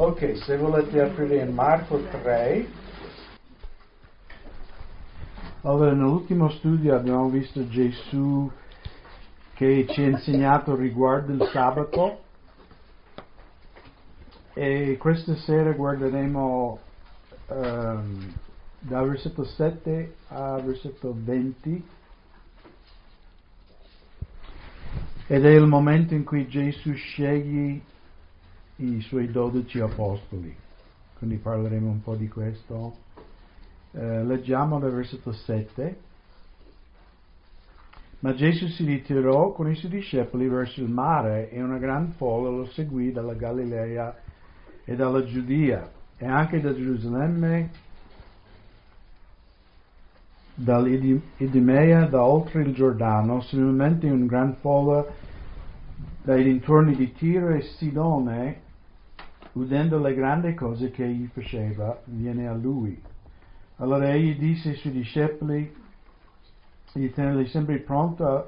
Ok, se volete aprire in Marco 3. Allora, nell'ultimo studio abbiamo visto Gesù che ci ha insegnato riguardo il sabato, e questa sera guarderemo dal versetto 7 al versetto 20. Ed è il momento in cui Gesù sceglie i suoi 12 apostoli. Quindi parleremo un po' di questo. Leggiamo dal versetto 7. Ma Gesù si ritirò con i suoi discepoli verso il mare, e una gran folla lo seguì dalla Galilea e dalla Giudea, e anche da Gerusalemme, dall'Idumea, da oltre il Giordano, similmente un gran folla dai dintorni di Tiro e Sidone, udendo le grandi cose che egli faceva, viene a lui. Allora egli disse ai suoi discepoli di tenerli sempre pronta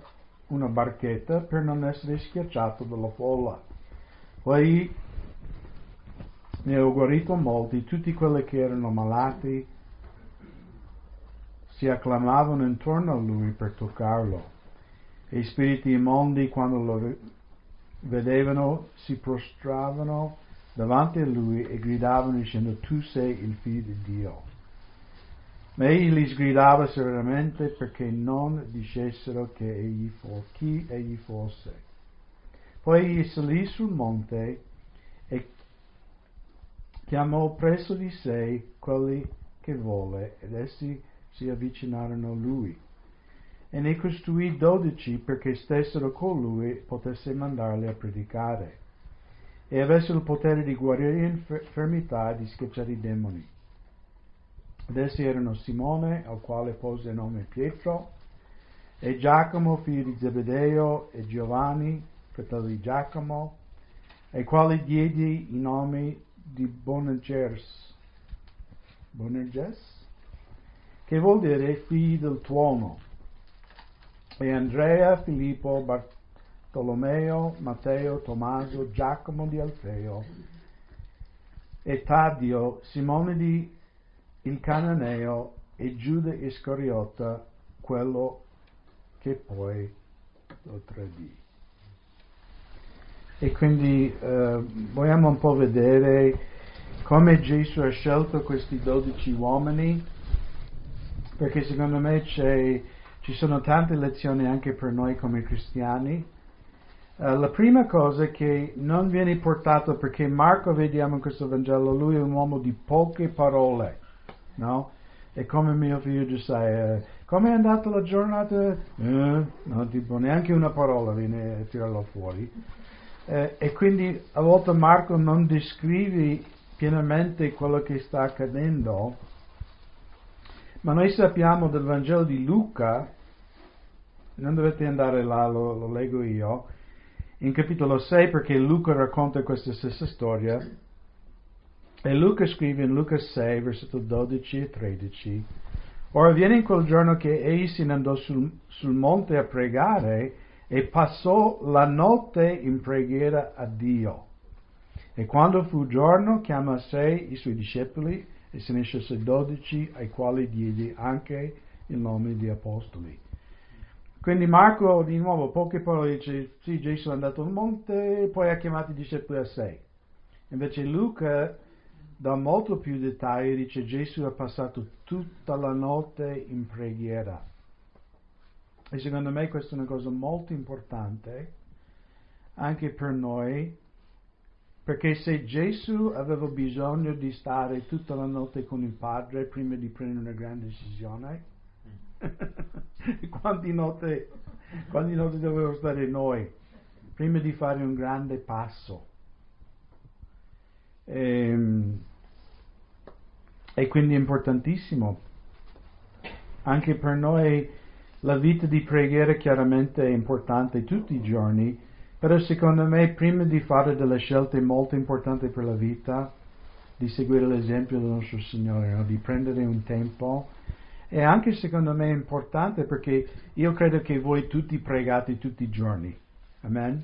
una barchetta per non essere schiacciato dalla folla. Poi ne ho guarito molti, tutti quelli che erano malati si acclamavano intorno a lui per toccarlo, e i spiriti immondi, quando lo vedevano, si prostravano davanti a lui e gridavano dicendo: tu sei il figlio di Dio. Ma egli li sgridava severamente perché non dicessero chi egli fosse. Poi egli salì sul monte e chiamò presso di sé quelli che volle, ed essi si avvicinarono a lui, e ne costruì 12 perché stessero con lui, potesse mandarli a predicare e avessero il potere di guarire infermità e di scacciare i demoni. Ed essi erano Simone, al quale pose il nome Pietro, e Giacomo figlio di Zebedeo, e Giovanni fratello di Giacomo, ai quali diede i nomi di Boanerges, che vuol dire figli del tuono, e Andrea, Filippo, Bartolomeo, Matteo, Tommaso, Giacomo di Alfeo, e Taddeo, Simone di il Cananeo, e Giuda Iscariota, quello che poi lo tradì. E quindi vogliamo un po' vedere come Gesù ha scelto questi 12 uomini, perché secondo me ci sono tante lezioni anche per noi come cristiani. La prima cosa è che non viene portato, perché Marco, vediamo in questo Vangelo, lui è un uomo di poche parole, no? È come mio figlio Giuseppe, come è andata la giornata? No, tipo neanche una parola viene a tirarlo fuori. E quindi a volte Marco non descrive pienamente quello che sta accadendo. Ma noi sappiamo del Vangelo di Luca, non dovete andare là, lo leggo io, in capitolo 6, perché Luca racconta questa stessa storia, e Luca scrive in Luca 6, versetto 12 e 13, ora avviene in quel giorno che egli se ne andò sul monte a pregare, e passò la notte in preghiera a Dio, e quando fu giorno chiamò a sé i suoi discepoli, e se ne scelse 12, ai quali diede anche il nome di apostoli. Quindi Marco, di nuovo, poche parole, dice: sì, Gesù è andato al monte, poi ha chiamato i discepoli a sé. Invece Luca dà molto più dettagli, dice: Gesù ha passato tutta la notte in preghiera. E secondo me questa è una cosa molto importante anche per noi, perché se Gesù aveva bisogno di stare tutta la notte con il Padre prima di prendere una grande decisione, quante notti dovevamo stare noi prima di fare un grande passo? E quindi è importantissimo. Anche per noi la vita di preghiera chiaramente è importante tutti i giorni, però secondo me prima di fare delle scelte molto importanti per la vita, di seguire l'esempio del nostro Signore, no? Di prendere un tempo, e anche secondo me è importante, perché io credo che voi tutti pregate tutti i giorni, amen?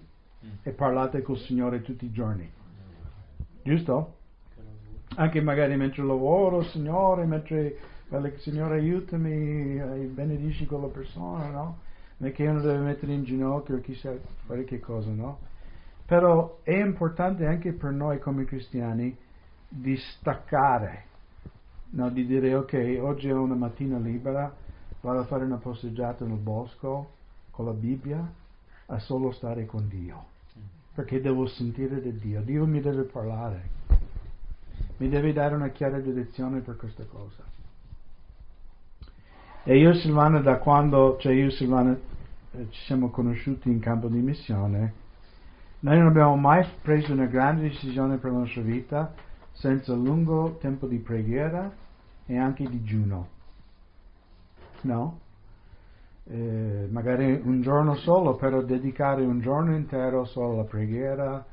E parlate col Signore tutti i giorni, giusto? anche magari mentre lavoro, Signore, mentre Signore aiutami, benedici quella persona, no? Perché uno deve mettere in ginocchio, chissà fare che cosa, no? Però è importante anche per noi come cristiani di staccare, no? Di dire ok, oggi è una mattina libera, vado a fare una passeggiata nel bosco con la Bibbia a solo stare con Dio, perché devo sentire di Dio, Dio mi deve parlare, mi deve dare una chiara direzione per questa cosa. E io e Silvana, da quando ci siamo conosciuti in campo di missione, noi non abbiamo mai preso una grande decisione per la nostra vita senza lungo tempo di preghiera e anche digiuno, no? Magari un giorno solo, però dedicare un giorno intero solo alla preghiera,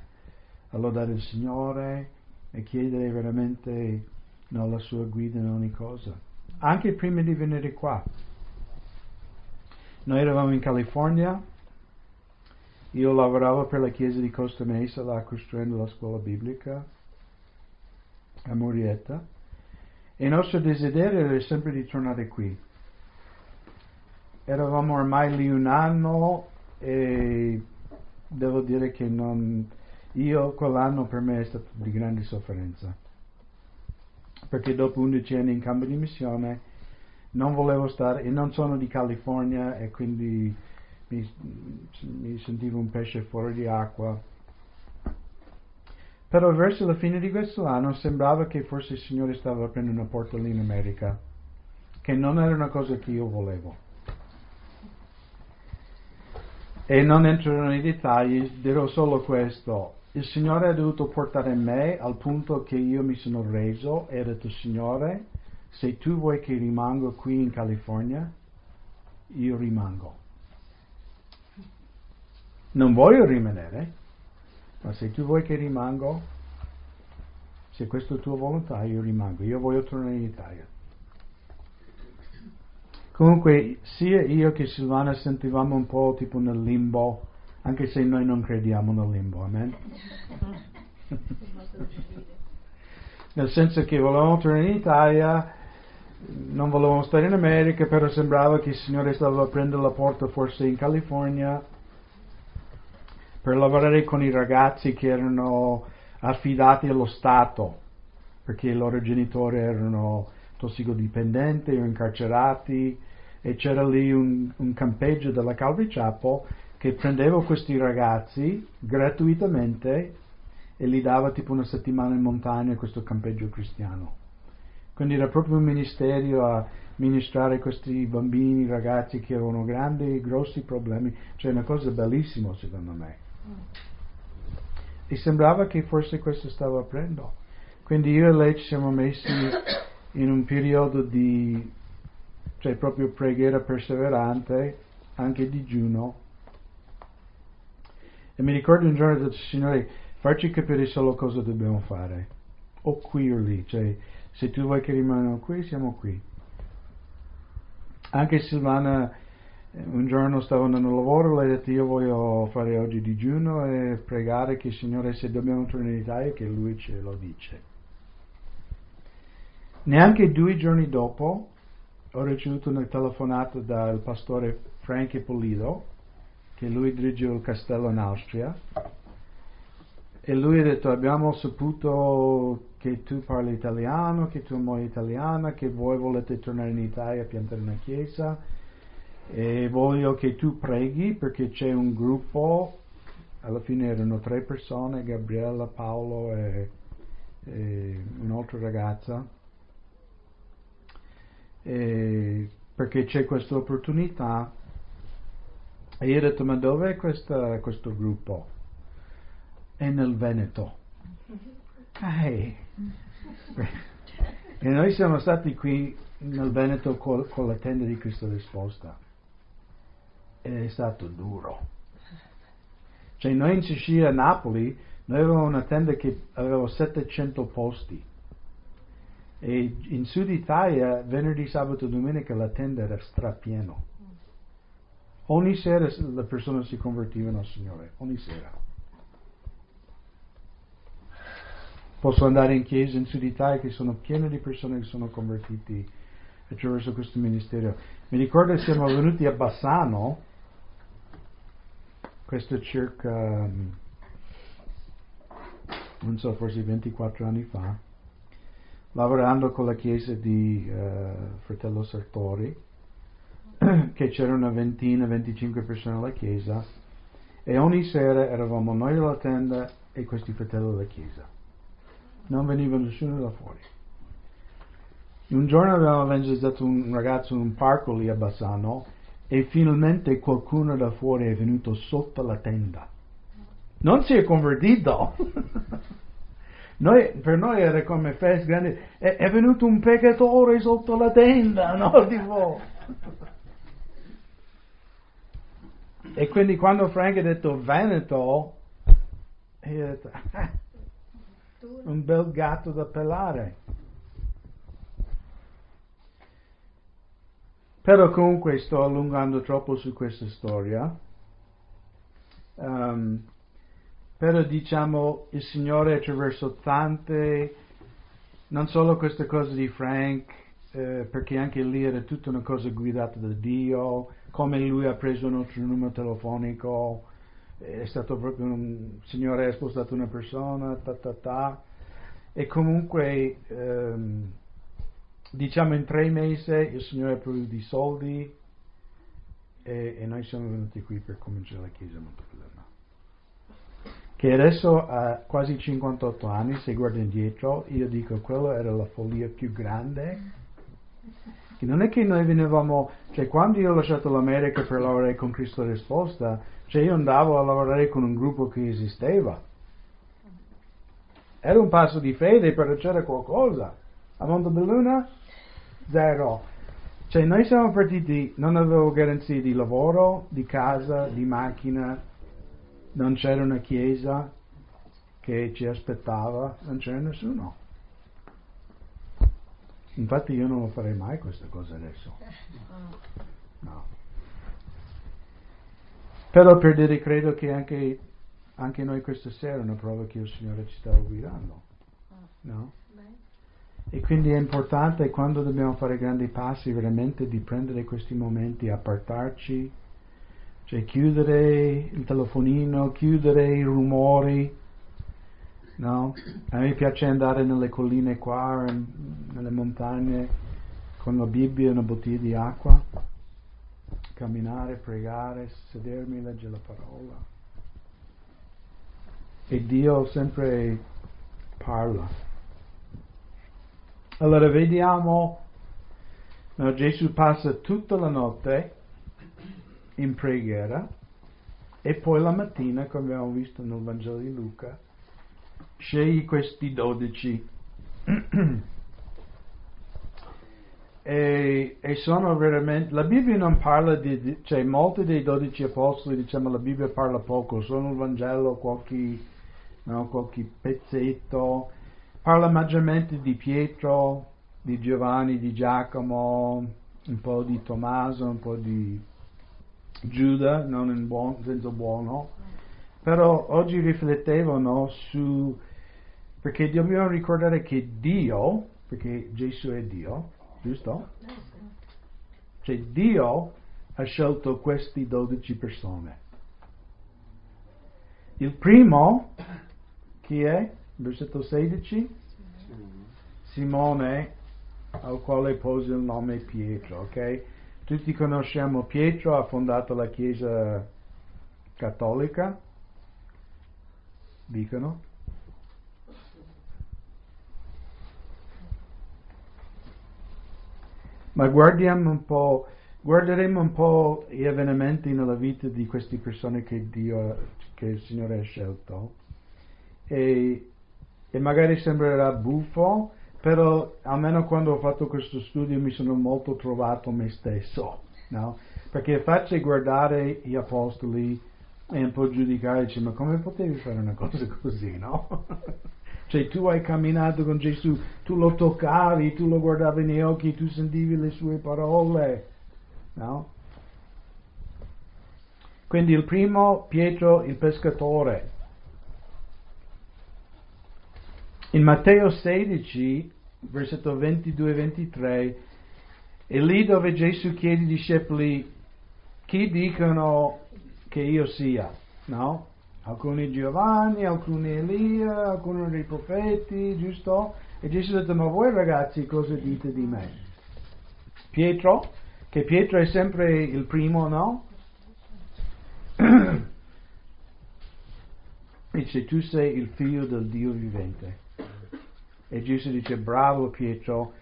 a lodare il Signore e chiedere veramente, no, la sua guida in ogni cosa. Anche prima di venire qua noi eravamo in California, io lavoravo per la chiesa di Costa Mesa là, costruendo la scuola biblica a Morietta, e il nostro desiderio era sempre di tornare qui. Eravamo ormai lì un anno e devo dire che quell'anno per me è stato di grande sofferenza, perché dopo 11 anni in campo di missione non volevo stare, e non sono di California, e quindi mi sentivo un pesce fuori di acqua. Però verso la fine di questo anno sembrava che forse il Signore stava aprendo una porta lì in America, che non era una cosa che io volevo. E non entrerò nei dettagli, dirò solo questo: il Signore ha dovuto portare me al punto che io mi sono reso e ho detto: Signore, se tu vuoi che rimango qui in California, io rimango, non voglio rimanere, ma se tu vuoi che rimango, se questa è tua volontà, io rimango, io voglio tornare in Italia. Comunque sia io che Silvana sentivamo un po' tipo nel limbo, anche se noi non crediamo nel limbo, amen? Nel senso che volevamo tornare in Italia, non volevamo stare in America, però sembrava che il Signore stava aprendo la porta forse in California per lavorare con i ragazzi che erano affidati allo Stato, perché i loro genitori erano tossicodipendenti o incarcerati, e c'era lì un campeggio della Calviciapo che prendeva questi ragazzi gratuitamente e li dava tipo una settimana in montagna a questo campeggio cristiano. Quindi era proprio un ministero a ministrare questi bambini, ragazzi che avevano grandi, grossi problemi, cioè una cosa bellissima secondo me. E sembrava che forse questo stava aprendo. Quindi io e lei ci siamo messi in un periodo di, cioè proprio preghiera perseverante, anche digiuno, e mi ricordo un giorno ho detto: Signore, farci capire solo cosa dobbiamo fare, o qui o lì, cioè se tu vuoi che rimaniamo qui, siamo qui. Anche Silvana un giorno stava andando al lavoro, lei ha detto: io voglio fare oggi digiuno e pregare che, Signore, se dobbiamo tornare in Italia, che Lui ce lo dice. Neanche 2 giorni dopo ho ricevuto una telefonata dal pastore Frank Polido, che lui dirigeva il castello in Austria, e lui ha detto: abbiamo saputo che tu parli italiano, che tua moglie è italiana, che voi volete tornare in Italia a piantare una chiesa, e voglio che tu preghi perché c'è un gruppo, alla fine erano 3 persone, Gabriella, Paolo e un'altra ragazza. Perché c'è questa opportunità. E io ho detto: ma dov'è questo gruppo? È nel Veneto. E noi siamo stati qui nel Veneto con la tenda di Cristo risposta, ed è stato duro. Cioè noi in Sicilia, a Napoli, noi avevamo una tenda che aveva 700 posti, e in Sud Italia venerdì, sabato, domenica la tenda era strapieno. Ogni sera le persone si convertivano al Signore, ogni sera. Posso andare in chiese in Sud Italia che sono piene di persone che sono convertiti attraverso questo ministero. Mi ricordo siamo venuti a Bassano, questo circa, non so, forse 24 anni fa, lavorando con la chiesa di Fratello Sartori, che c'erano 25 persone alla chiesa, e ogni sera eravamo noi alla tenda e questi fratelli della chiesa. Non veniva nessuno da fuori. Un giorno avevamo evangelizzato un ragazzo in un parco lì a Bassano e finalmente qualcuno da fuori è venuto sotto la tenda. Non si è convertito. Per noi era come festa grande. È venuto un peccatore sotto la tenda, no? Tipo. E quindi quando Frank ha detto Veneto, io ho detto, un bel gatto da pelare. Però comunque sto allungando troppo su questa storia. Però diciamo il Signore attraverso tante, non solo questa cosa di Frank, perché anche lì era tutta una cosa guidata da Dio, come lui ha preso il nostro numero telefonico, è stato proprio un Signore, ha spostato una persona, e comunque diciamo in 3 mesi il Signore ha provveduto i soldi e noi siamo venuti qui per cominciare la chiesa a Montebelluna, che adesso ha quasi 58 anni. Se guardo indietro io dico quella era la follia più grande, che non è che noi venivamo, cioè quando io ho lasciato l'America per lavorare con Cristo risposta, cioè io andavo a lavorare con un gruppo che esisteva, era un passo di fede, però c'era qualcosa. A Montebelluna zero, cioè noi siamo partiti, non avevo garanzie di lavoro, di casa, di macchina, non c'era una chiesa che ci aspettava, non c'era nessuno. Infatti io non lo farei mai questa cosa adesso, no. Però per dire, credo che anche noi questa sera è una prova che il Signore ci sta guidando, no? E quindi è importante, quando dobbiamo fare grandi passi, veramente di prendere questi momenti, appartarci, cioè chiudere il telefonino, chiudere i rumori, no? A me piace andare nelle colline qua, nelle montagne, con la Bibbia e una bottiglia di acqua, camminare, pregare, sedermi, leggere la parola, e Dio sempre parla. Allora vediamo, no, Gesù passa tutta la notte in preghiera e poi la mattina, come abbiamo visto nel Vangelo di Luca, sceglie questi 12 e sono veramente, la Bibbia non parla di, cioè molti dei 12 apostoli, diciamo la Bibbia parla poco, sono il Vangelo qualche pezzetto, parla maggiormente di Pietro, di Giovanni, di Giacomo, un po' di Tommaso, un po' di Giuda, non in senso buono. Però oggi riflettevano su, perché dobbiamo ricordare che Dio, perché Gesù è Dio, giusto? Cioè Dio ha scelto questi 12 persone. Il primo, chi è? Versetto 16? Simone, al quale pose il nome Pietro, ok? Tutti conosciamo Pietro, ha fondato la Chiesa cattolica, dicono. Ma guarderemo un po' gli avvenimenti nella vita di queste persone che il Signore ha scelto, e magari sembrerà buffo, però almeno quando ho fatto questo studio mi sono molto trovato me stesso, no? Perché è facile guardare gli apostoli e un po' giudicare, dice, ma come potevi fare una cosa così, no? Cioè tu hai camminato con Gesù, tu lo toccavi, tu lo guardavi negli occhi, tu sentivi le sue parole, no? Quindi il primo, Pietro il pescatore. In Matteo 16, versetto 22-23, è lì dove Gesù chiede ai discepoli: chi dicono che io sia? No? Alcuni Giovanni, alcuni Elia, alcuni dei profeti, giusto? E Gesù ha detto: ma voi ragazzi cosa dite di me? Pietro, che Pietro è sempre il primo, no? Dice: tu sei il figlio del Dio vivente. E Gesù dice: bravo Pietro,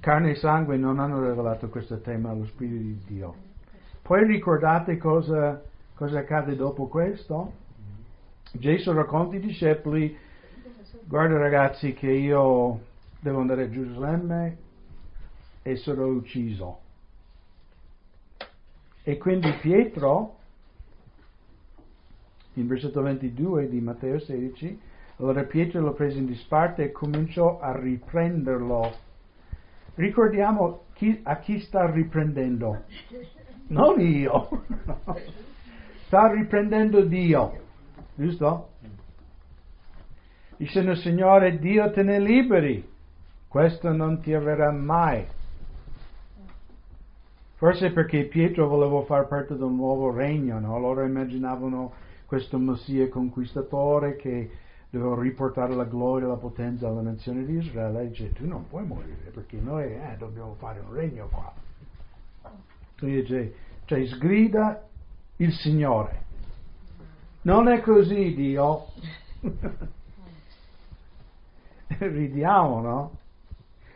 carne e sangue non hanno rivelato questo tema allo Spirito di Dio. Poi ricordate cosa accade dopo questo? Gesù racconta ai discepoli: guarda ragazzi che io devo andare a Gerusalemme e sarò ucciso. E quindi Pietro, in versetto 22 di Matteo 16, allora Pietro lo prese in disparte e cominciò a riprenderlo. Ricordiamo a chi sta riprendendo. Non io. Sta riprendendo Dio, giusto? Dicendo: Signore Dio, te ne liberi, questo non ti avverrà mai. Forse perché Pietro voleva far parte del nuovo regno, no? Allora immaginavano questo Messia conquistatore che doveva riportare la gloria e la potenza alla nazione di Israele. E dice: tu non puoi morire perché noi dobbiamo fare un regno qua. Quindi dice, cioè, sgrida il Signore. Non è così Dio. Ridiamo, no?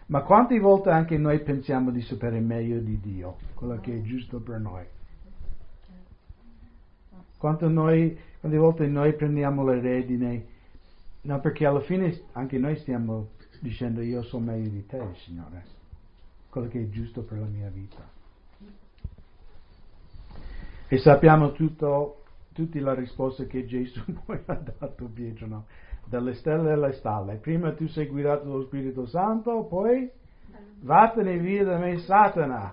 Ma quante volte anche noi pensiamo di sapere meglio di Dio, quello che è giusto per noi. Quante volte noi prendiamo le redini, no? Perché alla fine anche noi stiamo dicendo: io so meglio di te, Signore, quello che è giusto per la mia vita. E sappiamo tutti la risposta che Gesù poi ha dato a Pietro, no? Dalle stelle alle stalle. Prima tu sei guidato dallo Spirito Santo, poi vattene via da me, Satana.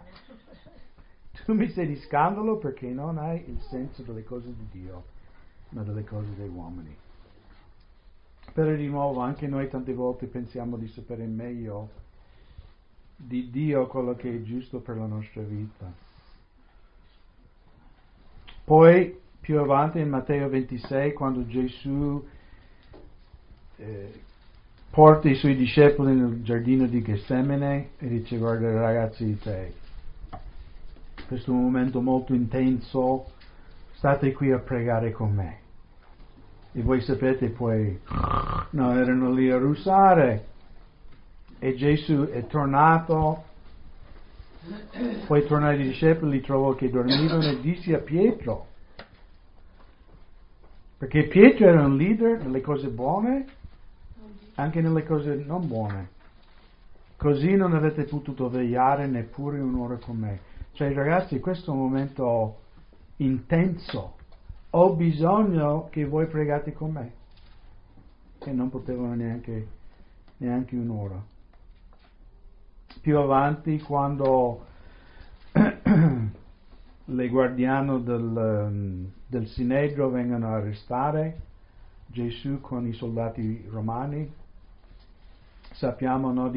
Tu mi sei di scandalo perché non hai il senso delle cose di Dio, ma delle cose degli uomini. Però di nuovo anche noi tante volte pensiamo di sapere meglio di Dio quello che è giusto per la nostra vita. Poi più avanti in Matteo 26, quando Gesù porta i suoi discepoli nel giardino di Getsemane e dice: guarda ragazzi, questo è un momento molto intenso, state qui a pregare con me. E voi sapete poi, no, erano lì a russare e Gesù è tornato. Poi tornai ai discepoli, trovò che dormivano e disse a Pietro, perché Pietro era un leader nelle cose buone, anche nelle cose non buone. Così non avete potuto vegliare neppure un'ora con me. Cioè ragazzi, questo è un momento intenso, ho bisogno che voi pregate con me. E non potevano neanche un'ora. Più avanti, quando le guardiano del Sinedro vengono a arrestare Gesù con i soldati romani, sappiamo, no,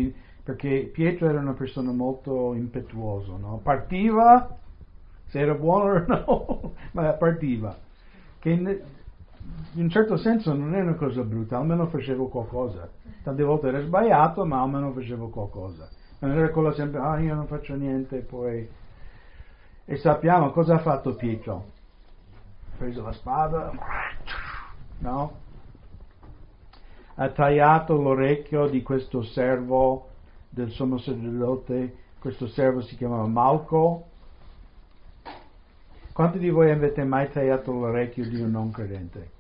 perché Pietro era una persona molto impetuosa, no? Partiva, se era buono o no, ma partiva, che in un certo senso non è una cosa brutta, almeno facevo qualcosa. Tante volte era sbagliato, ma almeno facevo qualcosa. Non era quello sempre: io non faccio niente, poi. E sappiamo cosa ha fatto Pietro. Ha preso la spada, no? Ha tagliato l'orecchio di questo servo del sommo sacerdote. Questo servo si chiamava Malco. Quanti di voi avete mai tagliato l'orecchio di un non credente?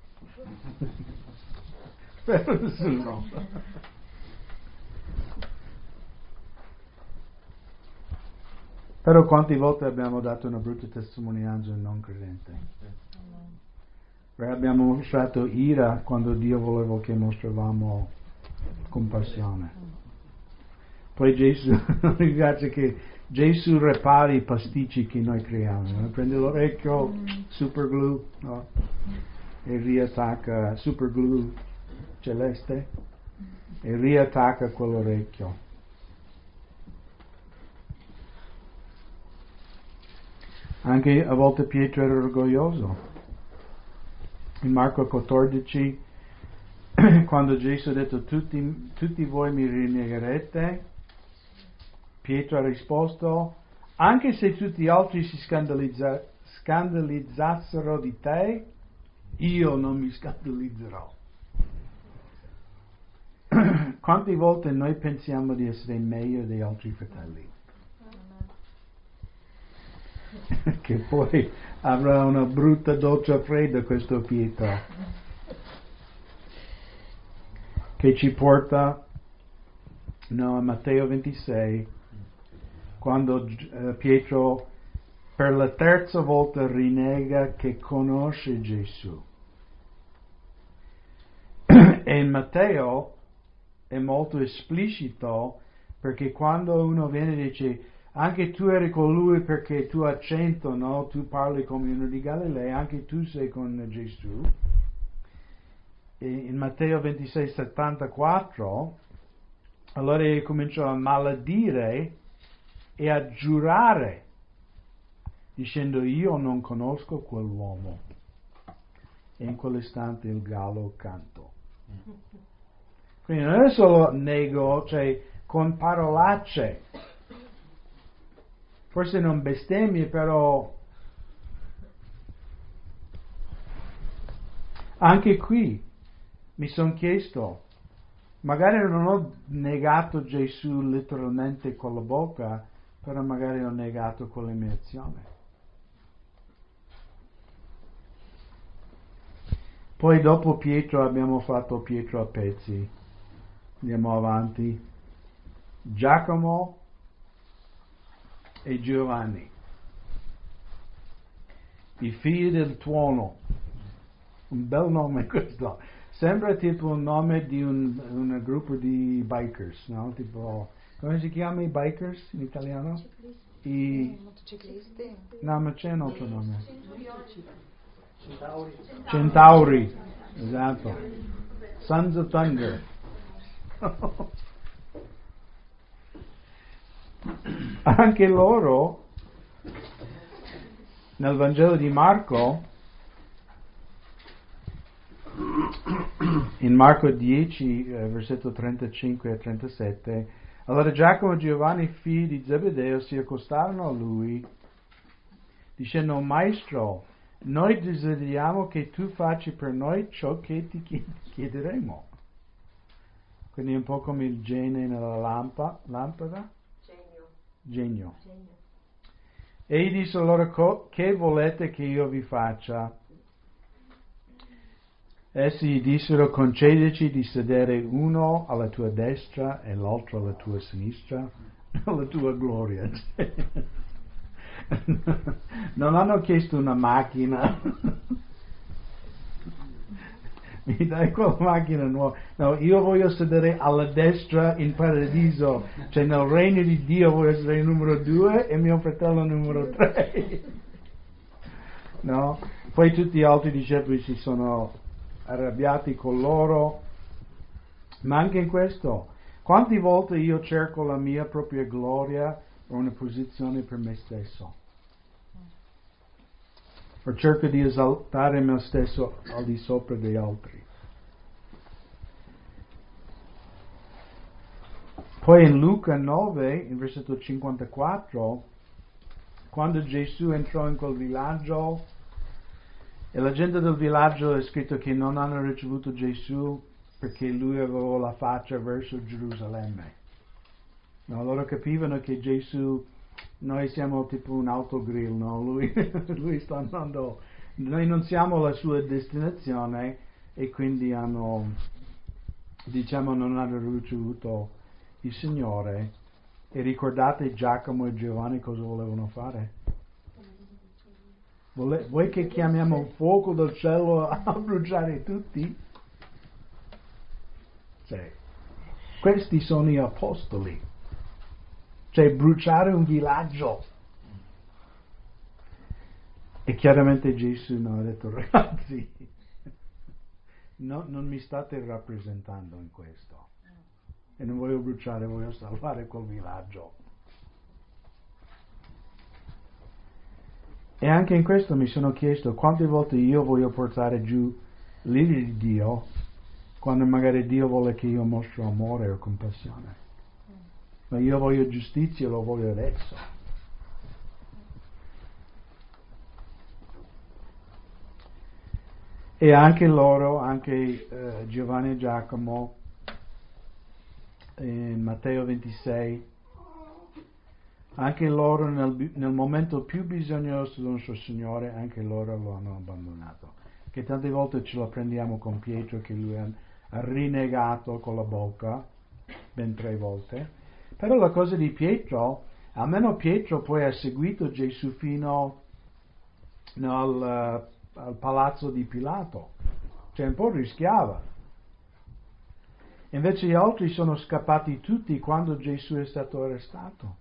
Per nessuno. Però quante volte abbiamo dato una brutta testimonianza al non credente? Abbiamo mostrato ira quando Dio voleva che mostravamo compassione. Poi Gesù, grazie che Gesù ripara i pasticci che noi creiamo. Prende l'orecchio, super glue, no? E riattacca super glue celeste. e riattacca quell'orecchio. Anche a volte Pietro era orgoglioso. In Marco 14, quando Gesù ha detto tutti voi mi rinnegherete, Pietro ha risposto: anche se tutti gli altri si scandalizzassero di te, io non mi scandalizzerò. Quante volte noi pensiamo di essere meglio degli altri fratelli? Che poi avrà una brutta doccia fredda questo Pietro, che ci porta a Matteo 26, quando Pietro per la terza volta rinnega che conosce Gesù. E in Matteo è molto esplicito, perché quando uno viene e dice: anche tu eri con lui, perché tu accento, no? Tu parli come uno di Galilea, anche tu sei con Gesù. E in Matteo 26, 74, allora cominciò a maledire e a giurare, dicendo: io non conosco quell'uomo. E in quell'istante il gallo cantò. Quindi non è solo nego, cioè con parolacce. Forse non bestemmie, però anche qui mi sono chiesto, magari non ho negato Gesù letteralmente con la bocca, però magari ho negato con le mie azioni. Poi dopo Pietro abbiamo fatto Pietro a pezzi. Andiamo avanti. Giacomo e Giovanni, i figli del tuono, un bel nome questo, sembra tipo un nome di un gruppo di bikers, no? Tipo, come si chiama i bikers in italiano? I motociclisti? No, ma c'è un altro nome. Centauri, esatto. Sons of Thunder. Anche loro, nel Vangelo di Marco, in Marco 10, versetto 35 e 37, allora Giacomo e Giovanni, figli di Zebedeo, si accostarono a lui, dicendo: Maestro, noi desideriamo che tu faccia per noi ciò che ti chiederemo. Quindi un po' come il genio nella lampada. Genio. E disse loro: che volete che io vi faccia? Essi dissero: concedici di sedere uno alla tua destra e l'altro alla tua sinistra, alla tua gloria. Non hanno chiesto una macchina. Mi dai quella macchina nuova? No, io voglio sedere alla destra in paradiso, cioè nel regno di Dio voglio essere il numero 2 e mio fratello numero 3. No? Poi tutti gli altri discepoli si sono arrabbiati con loro. Ma anche in questo, quante volte io cerco la mia propria gloria o una posizione per me stesso? O cerco di esaltare me stesso al di sopra degli altri. Poi in Luca 9, in versetto 54, quando Gesù entrò in quel villaggio e la gente del villaggio è scritto che non hanno ricevuto Gesù perché lui aveva la faccia verso Gerusalemme. No, loro capivano che Gesù... Noi siamo tipo un autogrill, no? Lui sta andando, noi non siamo la sua destinazione, e quindi non hanno ricevuto il Signore. E ricordate Giacomo e Giovanni cosa volevano fare? Vuoi che chiamiamo il fuoco del cielo a bruciare tutti? Cioè, questi sono gli apostoli. Cioè bruciare un villaggio. E chiaramente Gesù non ha detto: ragazzi, non mi state rappresentando in questo. e non voglio bruciare, voglio salvare quel villaggio. E anche in questo mi sono chiesto quante volte io voglio portare giù l'ira di Dio quando magari Dio vuole che io mostri amore o compassione. Ma io voglio giustizia e lo voglio adesso. E anche loro, anche Giovanni e Giacomo, in Matteo 26, anche loro nel momento più bisognoso del nostro Signore, anche loro lo hanno abbandonato. Che tante volte ce lo prendiamo con Pietro, che lui ha rinnegato con la bocca ben 3 volte. Però la cosa di Pietro, almeno Pietro poi ha seguito Gesù fino al palazzo di Pilato, cioè un po' rischiava. Invece gli altri sono scappati tutti quando Gesù è stato arrestato.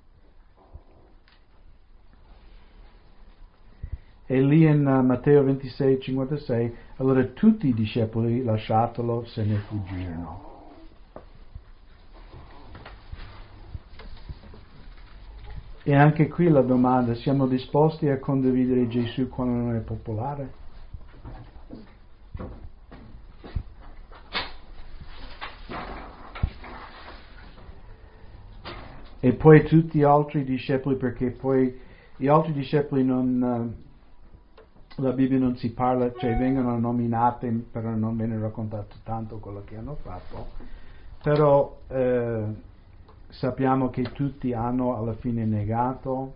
E lì in Matteo 26, 56, allora tutti i discepoli, lasciatolo, se ne fuggirono. E anche qui la domanda, siamo disposti a condividere Gesù quando non è popolare? E poi tutti gli altri discepoli, perché poi gli altri discepoli non, la Bibbia non si parla, cioè vengono nominati, però non viene raccontato tanto quello che hanno fatto, però... sappiamo che tutti hanno alla fine negato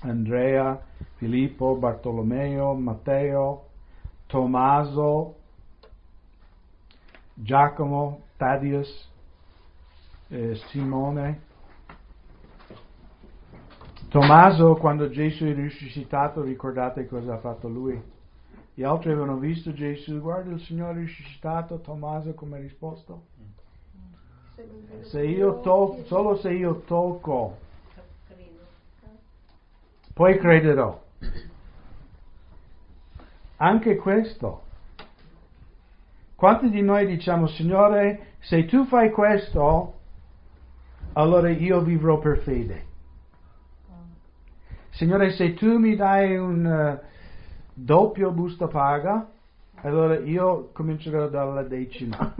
Andrea, Filippo, Bartolomeo, Matteo, Tommaso, Giacomo, Taddeo, Simone. Tommaso, quando Gesù è risuscitato, ricordate cosa ha fatto lui? Gli altri avevano visto Gesù, guarda il Signore risuscitato. Tommaso come ha risposto? Solo se io tocco, poi crederò. Anche questo. Quanti di noi diciamo, Signore, se tu fai questo, allora io vivrò per fede. Signore, se tu mi dai un doppio busta paga, allora io comincerò dalla decima.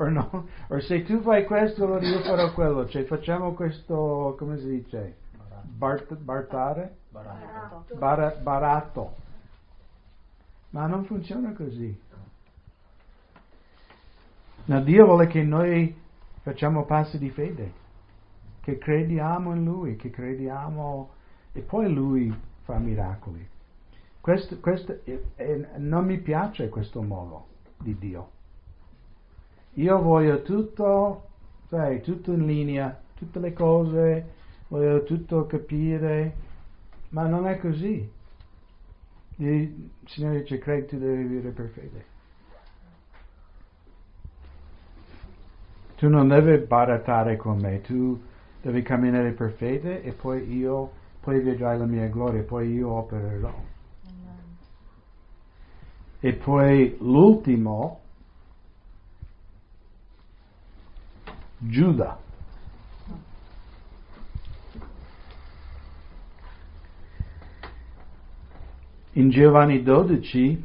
O no? O se tu fai questo, allora io farò quello. Cioè facciamo questo, come si dice? Baratto. Ma non funziona così. No, Dio vuole che noi facciamo passi di fede, che crediamo in Lui, che crediamo, e poi Lui fa miracoli. Questo non mi piace questo modo di Dio. Io voglio tutto, sai, tutto in linea, tutte le cose, voglio tutto capire, ma non è così. Il Signore dice, credi, tu devi vivere per fede. Tu non devi barattare con me, tu devi camminare per fede e poi vedrai la mia gloria, poi io opererò. E poi l'ultimo, Giuda. In Giovanni 12,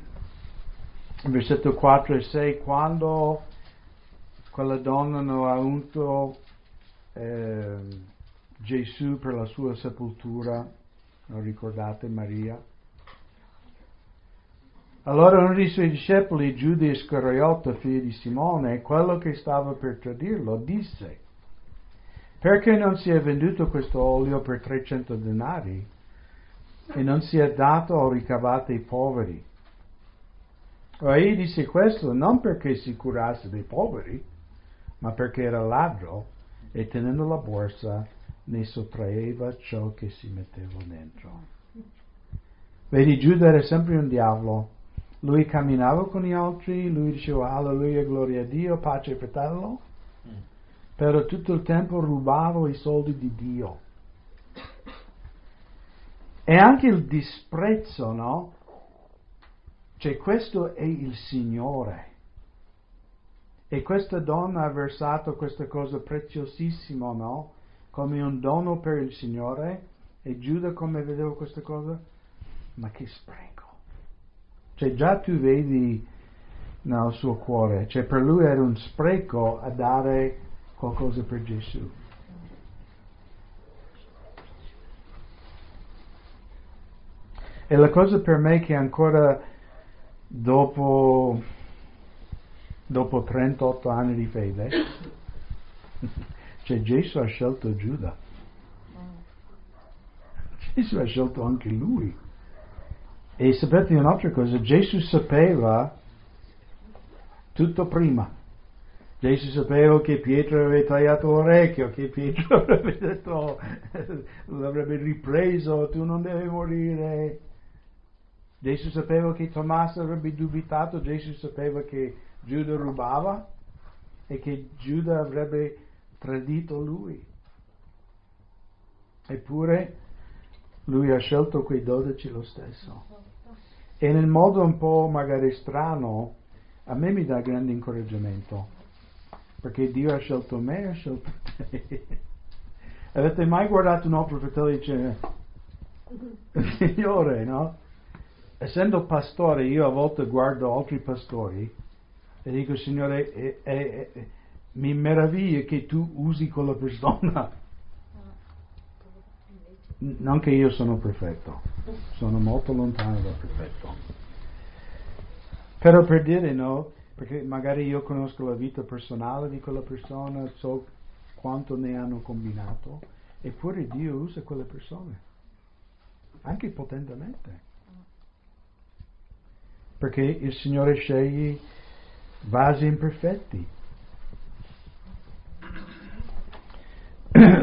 versetto 4 e 6, quando quella donna non ha unto Gesù per la sua sepoltura, non ricordate Maria? Allora uno dei suoi discepoli, Giuda Iscariota, figlio di Simone, quello che stava per tradirlo, disse: perché non si è venduto questo olio per 300 denari e non si è dato o ricavato ai poveri? Ora egli disse questo non perché si curasse dei poveri, ma perché era ladro e tenendo la borsa ne sottraeva ciò che si metteva dentro. Vedi, Giuda era sempre un diavolo. Lui camminava con gli altri, lui diceva alleluia, gloria a Dio, pace fratello, però tutto il tempo rubava i soldi di Dio. E anche il disprezzo, no? Cioè questo è il Signore. E questa donna ha versato questa cosa preziosissima, no? Come un dono per il Signore. E Giuda, come vedevo questa cosa? Ma che spreco! Cioè già tu vedi nel suo cuore, cioè per lui era un spreco a dare qualcosa per Gesù. E la cosa per me che ancora dopo 38 anni di fede, cioè Gesù ha scelto Giuda. Gesù ha scelto anche lui. E sapete un'altra cosa? Gesù sapeva tutto prima. Gesù sapeva che Pietro aveva tagliato l'orecchio, che Pietro avrebbe detto, l'avrebbe ripreso, tu non devi morire. Gesù sapeva che Tommaso avrebbe dubitato, Gesù sapeva che Giuda rubava e che Giuda avrebbe tradito lui. Eppure lui ha scelto quei 12 lo stesso. E nel modo un po' magari strano, a me mi dà grande incoraggiamento, perché Dio ha scelto me, ha scelto te. Avete mai guardato un altro fratello e dice, Signore, no? Essendo pastore, io a volte guardo altri pastori e dico, Signore, mi meraviglio che tu usi quella persona. Non che io sono perfetto, sono molto lontano da perfetto. Però per dire, no, perché magari io conosco la vita personale di quella persona, so quanto ne hanno combinato, eppure Dio usa quelle persone, anche potentemente. Perché il Signore sceglie vasi imperfetti.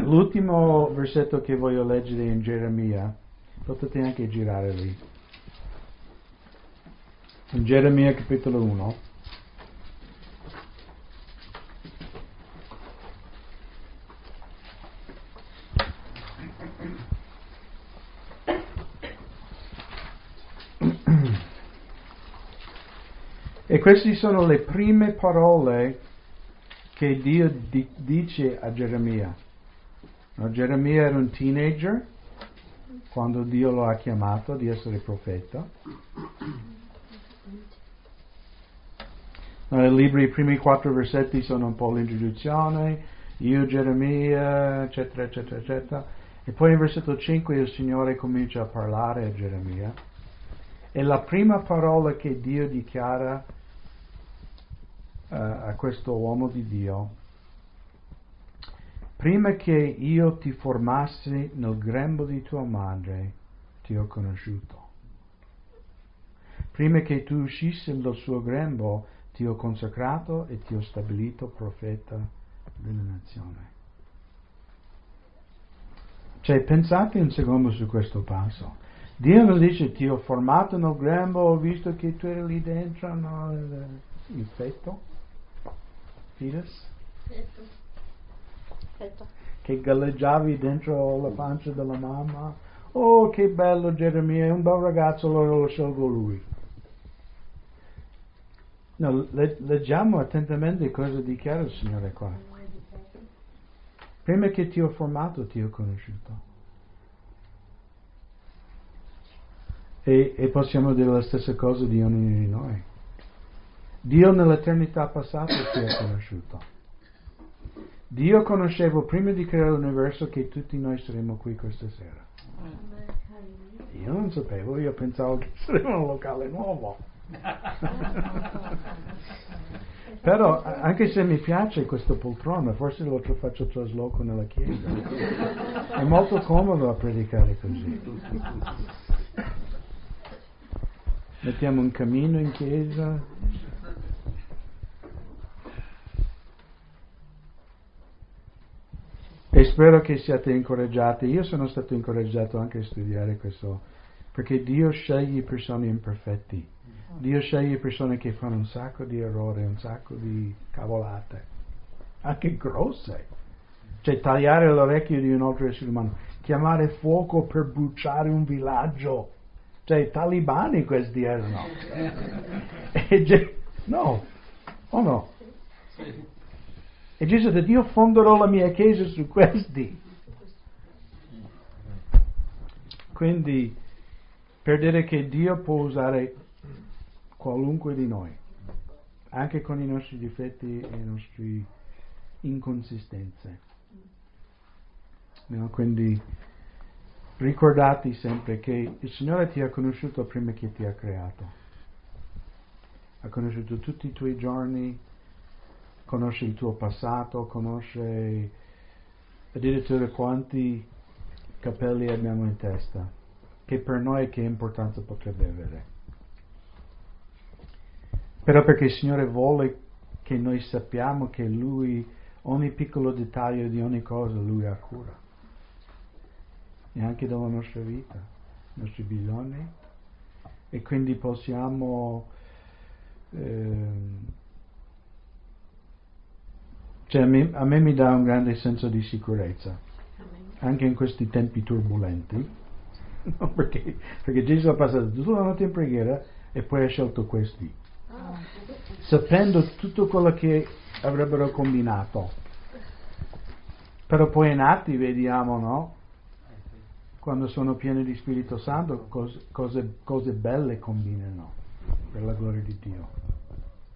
L'ultimo versetto che voglio leggere in Geremia, potete anche girare lì, in Geremia capitolo 1. E queste sono le prime parole che Dio dice a Geremia. No, Geremia era un teenager quando Dio lo ha chiamato di essere profeta. Nel libro i primi 4 versetti sono un po' l'introduzione, io Geremia, eccetera, eccetera, eccetera. E poi in versetto 5 il Signore comincia a parlare a Geremia. E la prima parola che Dio dichiara a questo uomo di Dio: prima che io ti formassi nel grembo di tua madre, ti ho conosciuto. Prima che tu uscissi dal suo grembo, ti ho consacrato e ti ho stabilito profeta della nazione. Cioè, pensate un secondo su questo passo. Dio non dice, ti ho formato nel grembo, ho visto che tu eri lì dentro, no, il feto, fetus. Che galleggiavi dentro la pancia della mamma. Oh, che bello Geremia, è un bel ragazzo, allora lo scelgo lui. No, leggiamo attentamente cosa dichiara il Signore qua. Prima che ti ho formato ti ho conosciuto. E possiamo dire la stessa cosa di ognuno di noi. Dio nell'eternità passata ti ha conosciuto. Dio conosceva prima di creare l'universo che tutti noi saremmo qui questa sera. Io non sapevo, io pensavo che saremmo un locale nuovo. Però, anche se mi piace questa poltrona, forse lo faccio trasloco nella chiesa. È molto comodo a predicare così. Mettiamo un camino in chiesa. E spero che siate incoraggiati. Io sono stato incoraggiato anche a studiare questo, perché Dio sceglie persone imperfetti. Dio sceglie persone che fanno un sacco di errori, un sacco di cavolate, anche grosse. Cioè tagliare l'orecchio di un altro essere umano, chiamare fuoco per bruciare un villaggio. Cioè i talibani questi erano. No, o no? E Gesù ha detto: io fonderò la mia chiesa su questi. Quindi, per dire che Dio può usare qualunque di noi, anche con i nostri difetti e le nostre inconsistenze. No? Quindi ricordati sempre che il Signore ti ha conosciuto prima che ti ha creato, ha conosciuto tutti i tuoi giorni, conosce il tuo passato, conosce addirittura quanti capelli abbiamo in testa, che per noi che importanza potrebbe avere. Però perché il Signore vuole che noi sappiamo che Lui, ogni piccolo dettaglio di ogni cosa, Lui ha cura, e anche della nostra vita, i nostri bisogni, e quindi possiamo cioè a me mi dà un grande senso di sicurezza anche in questi tempi turbolenti, no? perché Gesù ha passato tutta la notte in preghiera e poi ha scelto questi, sapendo tutto quello che avrebbero combinato. Però poi in Atti vediamo, no? Quando sono pieni di Spirito Santo, cose belle combinano per la gloria di Dio.